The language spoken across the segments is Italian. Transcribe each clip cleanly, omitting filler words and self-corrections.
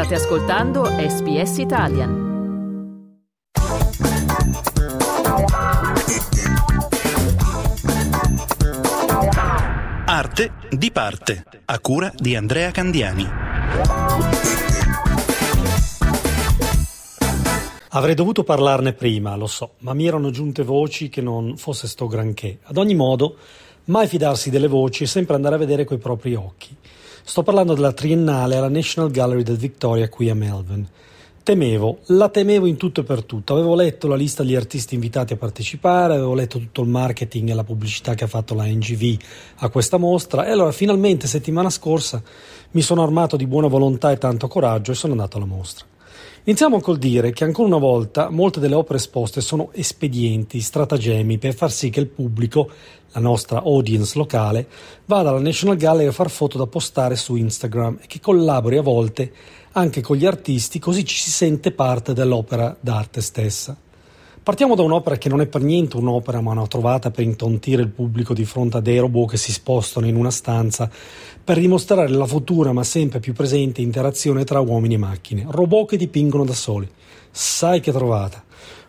State ascoltando SBS Italian. Arte di parte, a cura di Andrea Candiani. Avrei dovuto parlarne prima, lo so, ma mi erano giunte voci che non fosse sto granché. Ad ogni modo, mai fidarsi delle voci e sempre andare a vedere coi propri occhi. Sto parlando della triennale alla National Gallery del Victoria qui a Melbourne. La temevo in tutto e per tutto. Avevo letto la lista degli artisti invitati a partecipare, avevo letto tutto il marketing e la pubblicità che ha fatto la NGV a questa mostra e allora finalmente settimana scorsa mi sono armato di buona volontà e tanto coraggio e sono andato alla mostra. Iniziamo col dire che ancora una volta molte delle opere esposte sono espedienti, stratagemmi per far sì che il pubblico, la nostra audience locale, vada alla National Gallery a far foto da postare su Instagram e che collabori a volte anche con gli artisti, così ci si sente parte dell'opera d'arte stessa. Partiamo da un'opera che non è per niente un'opera, ma una trovata per intontire il pubblico di fronte a dei robot che si spostano in una stanza per dimostrare la futura ma sempre più presente interazione tra uomini e macchine. Robot che dipingono da soli. Sai che trovata!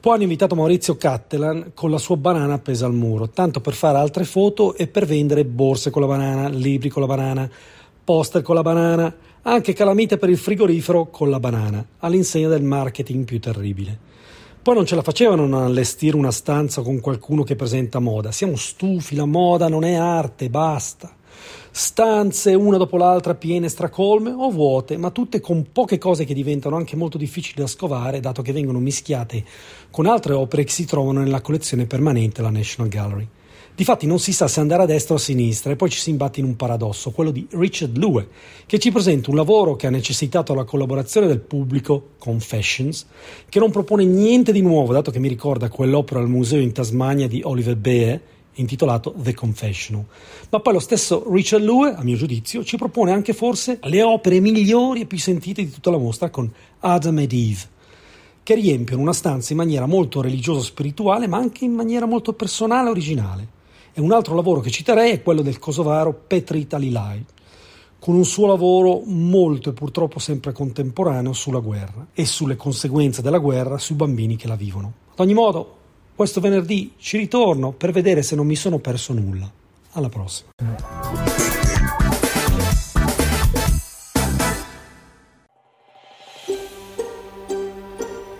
Poi hanno invitato Maurizio Cattelan con la sua banana appesa al muro, tanto per fare altre foto e per vendere borse con la banana, libri con la banana, poster con la banana, anche calamite per il frigorifero con la banana, all'insegna del marketing più terribile. Poi non ce la facevano a allestire una stanza con qualcuno che presenta moda. Siamo stufi, la moda non è arte, basta. Stanze una dopo l'altra piene, stracolme o vuote, ma tutte con poche cose che diventano anche molto difficili da scovare, dato che vengono mischiate con altre opere che si trovano nella collezione permanente della National Gallery. Difatti non si sa se andare a destra o a sinistra e poi ci si imbatte in un paradosso, quello di Richard Lewer, che ci presenta un lavoro che ha necessitato la collaborazione del pubblico, Confessions, che non propone niente di nuovo, dato che mi ricorda quell'opera al museo in Tasmania di Oliver Beer, intitolato The Confessional. Ma poi lo stesso Richard Lewer, a mio giudizio, ci propone anche forse le opere migliori e più sentite di tutta la mostra con Adam ed Eve, che riempiono una stanza in maniera molto religioso-spirituale, ma anche in maniera molto personale e originale. E un altro lavoro che citerei è quello del kosovaro Petrit Halilaj, con un suo lavoro molto e purtroppo sempre contemporaneo sulla guerra e sulle conseguenze della guerra sui bambini che la vivono. Ad ogni modo, questo venerdì ci ritorno per vedere se non mi sono perso nulla. Alla prossima.